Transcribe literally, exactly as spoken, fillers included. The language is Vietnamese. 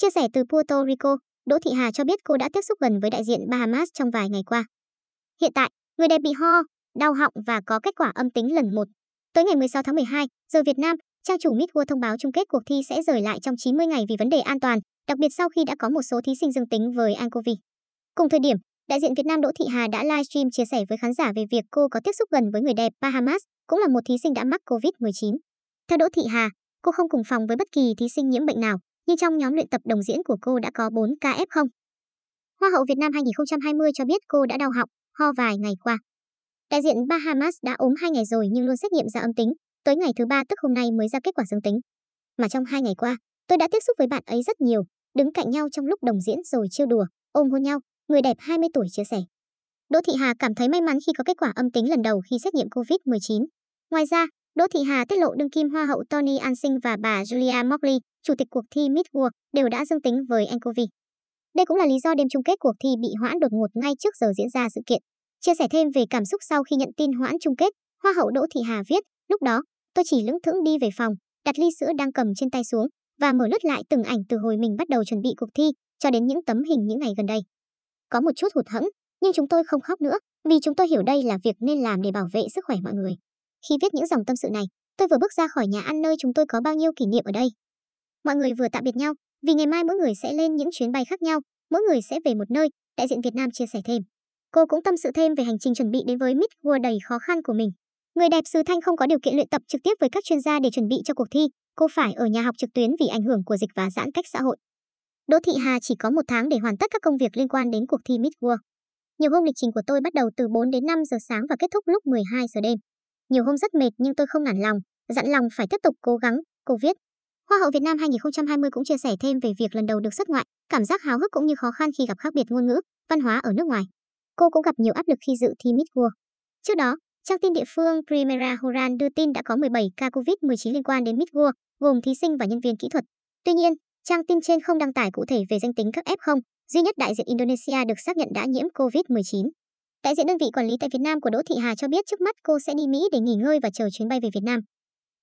Chia sẻ từ Puerto Rico, Đỗ Thị Hà cho biết cô đã tiếp xúc gần với đại diện Bahamas trong vài ngày qua. Hiện tại, người đẹp bị ho, đau họng và có kết quả âm tính lần một. Tới ngày mười sáu tháng mười hai, giờ Việt Nam, trang chủ Miss World thông báo chung kết cuộc thi sẽ rời lại trong chín mươi ngày vì vấn đề an toàn, đặc biệt sau khi đã có một số thí sinh dương tính với nCoV. Cùng thời điểm, đại diện Việt Nam Đỗ Thị Hà đã livestream chia sẻ với khán giả về việc cô có tiếp xúc gần với người đẹp Bahamas, cũng là một thí sinh đã mắc covid mười chín. Theo Đỗ Thị Hà, cô không cùng phòng với bất kỳ thí sinh nhiễm bệnh nào, nhưng trong nhóm luyện tập đồng diễn của cô đã có bốn ca ép không. Hoa hậu Việt Nam hai không hai không cho biết cô đã đau họng, ho vài ngày qua. Đại diện Bahamas đã ốm hai ngày rồi nhưng luôn xét nghiệm ra âm tính, tới ngày thứ ba tức hôm nay mới ra kết quả dương tính. Mà trong hai ngày qua, tôi đã tiếp xúc với bạn ấy rất nhiều, đứng cạnh nhau trong lúc đồng diễn rồi trêu đùa, ôm hôn nhau, người đẹp hai mươi tuổi chia sẻ. Đỗ Thị Hà cảm thấy may mắn khi có kết quả âm tính lần đầu khi xét nghiệm covid mười chín. Ngoài ra, Đỗ Thị Hà tiết lộ đương kim Hoa hậu Tony Ann Singh và bà Julia Morley, chủ tịch cuộc thi Miss World, đều đã dương tính với nCoV. Đây cũng là lý do đêm chung kết cuộc thi bị hoãn đột ngột ngay trước giờ diễn ra sự kiện. Chia sẻ thêm về cảm xúc sau khi nhận tin hoãn chung kết, Hoa hậu Đỗ Thị Hà viết, lúc đó, tôi chỉ lững thững đi về phòng, đặt ly sữa đang cầm trên tay xuống và mở lướt lại từng ảnh từ hồi mình bắt đầu chuẩn bị cuộc thi cho đến những tấm hình những ngày gần đây. Có một chút hụt hẫng, nhưng chúng tôi không khóc nữa vì chúng tôi hiểu đây là việc nên làm để bảo vệ sức khỏe mọi người. Khi viết những dòng tâm sự này, tôi vừa bước ra khỏi nhà ăn nơi chúng tôi có bao nhiêu kỷ niệm ở đây. Mọi người vừa tạm biệt nhau, vì ngày mai mỗi người sẽ lên những chuyến bay khác nhau, mỗi người sẽ về một nơi, đại diện Việt Nam chia sẻ thêm. Cô cũng tâm sự thêm về hành trình chuẩn bị đến với Miss World đầy khó khăn của mình. Người đẹp xứ Thanh không có điều kiện luyện tập trực tiếp với các chuyên gia để chuẩn bị cho cuộc thi, cô phải ở nhà học trực tuyến vì ảnh hưởng của dịch và giãn cách xã hội. Đỗ Thị Hà chỉ có một tháng để hoàn tất các công việc liên quan đến cuộc thi Miss World. Nhiều hôm lịch trình của tôi bắt đầu từ bốn đến năm giờ sáng và kết thúc lúc mười hai giờ đêm. Nhiều hôm rất mệt nhưng tôi không nản lòng, dặn lòng phải tiếp tục cố gắng, cô viết. Hoa hậu Việt Nam hai không hai không cũng chia sẻ thêm về việc lần đầu được xuất ngoại, cảm giác háo hức cũng như khó khăn khi gặp khác biệt ngôn ngữ, văn hóa ở nước ngoài. Cô cũng gặp nhiều áp lực khi dự thi Miss World. Trước đó, trang tin địa phương Primera Horan đưa tin đã có mười bảy ca covid mười chín liên quan đến Miss World, gồm thí sinh và nhân viên kỹ thuật. Tuy nhiên, trang tin trên không đăng tải cụ thể về danh tính các ép không, duy nhất đại diện Indonesia được xác nhận đã nhiễm covid mười chín. Đại diện đơn vị quản lý tại Việt Nam của Đỗ Thị Hà cho biết trước mắt cô sẽ đi Mỹ để nghỉ ngơi và chờ chuyến bay về Việt Nam.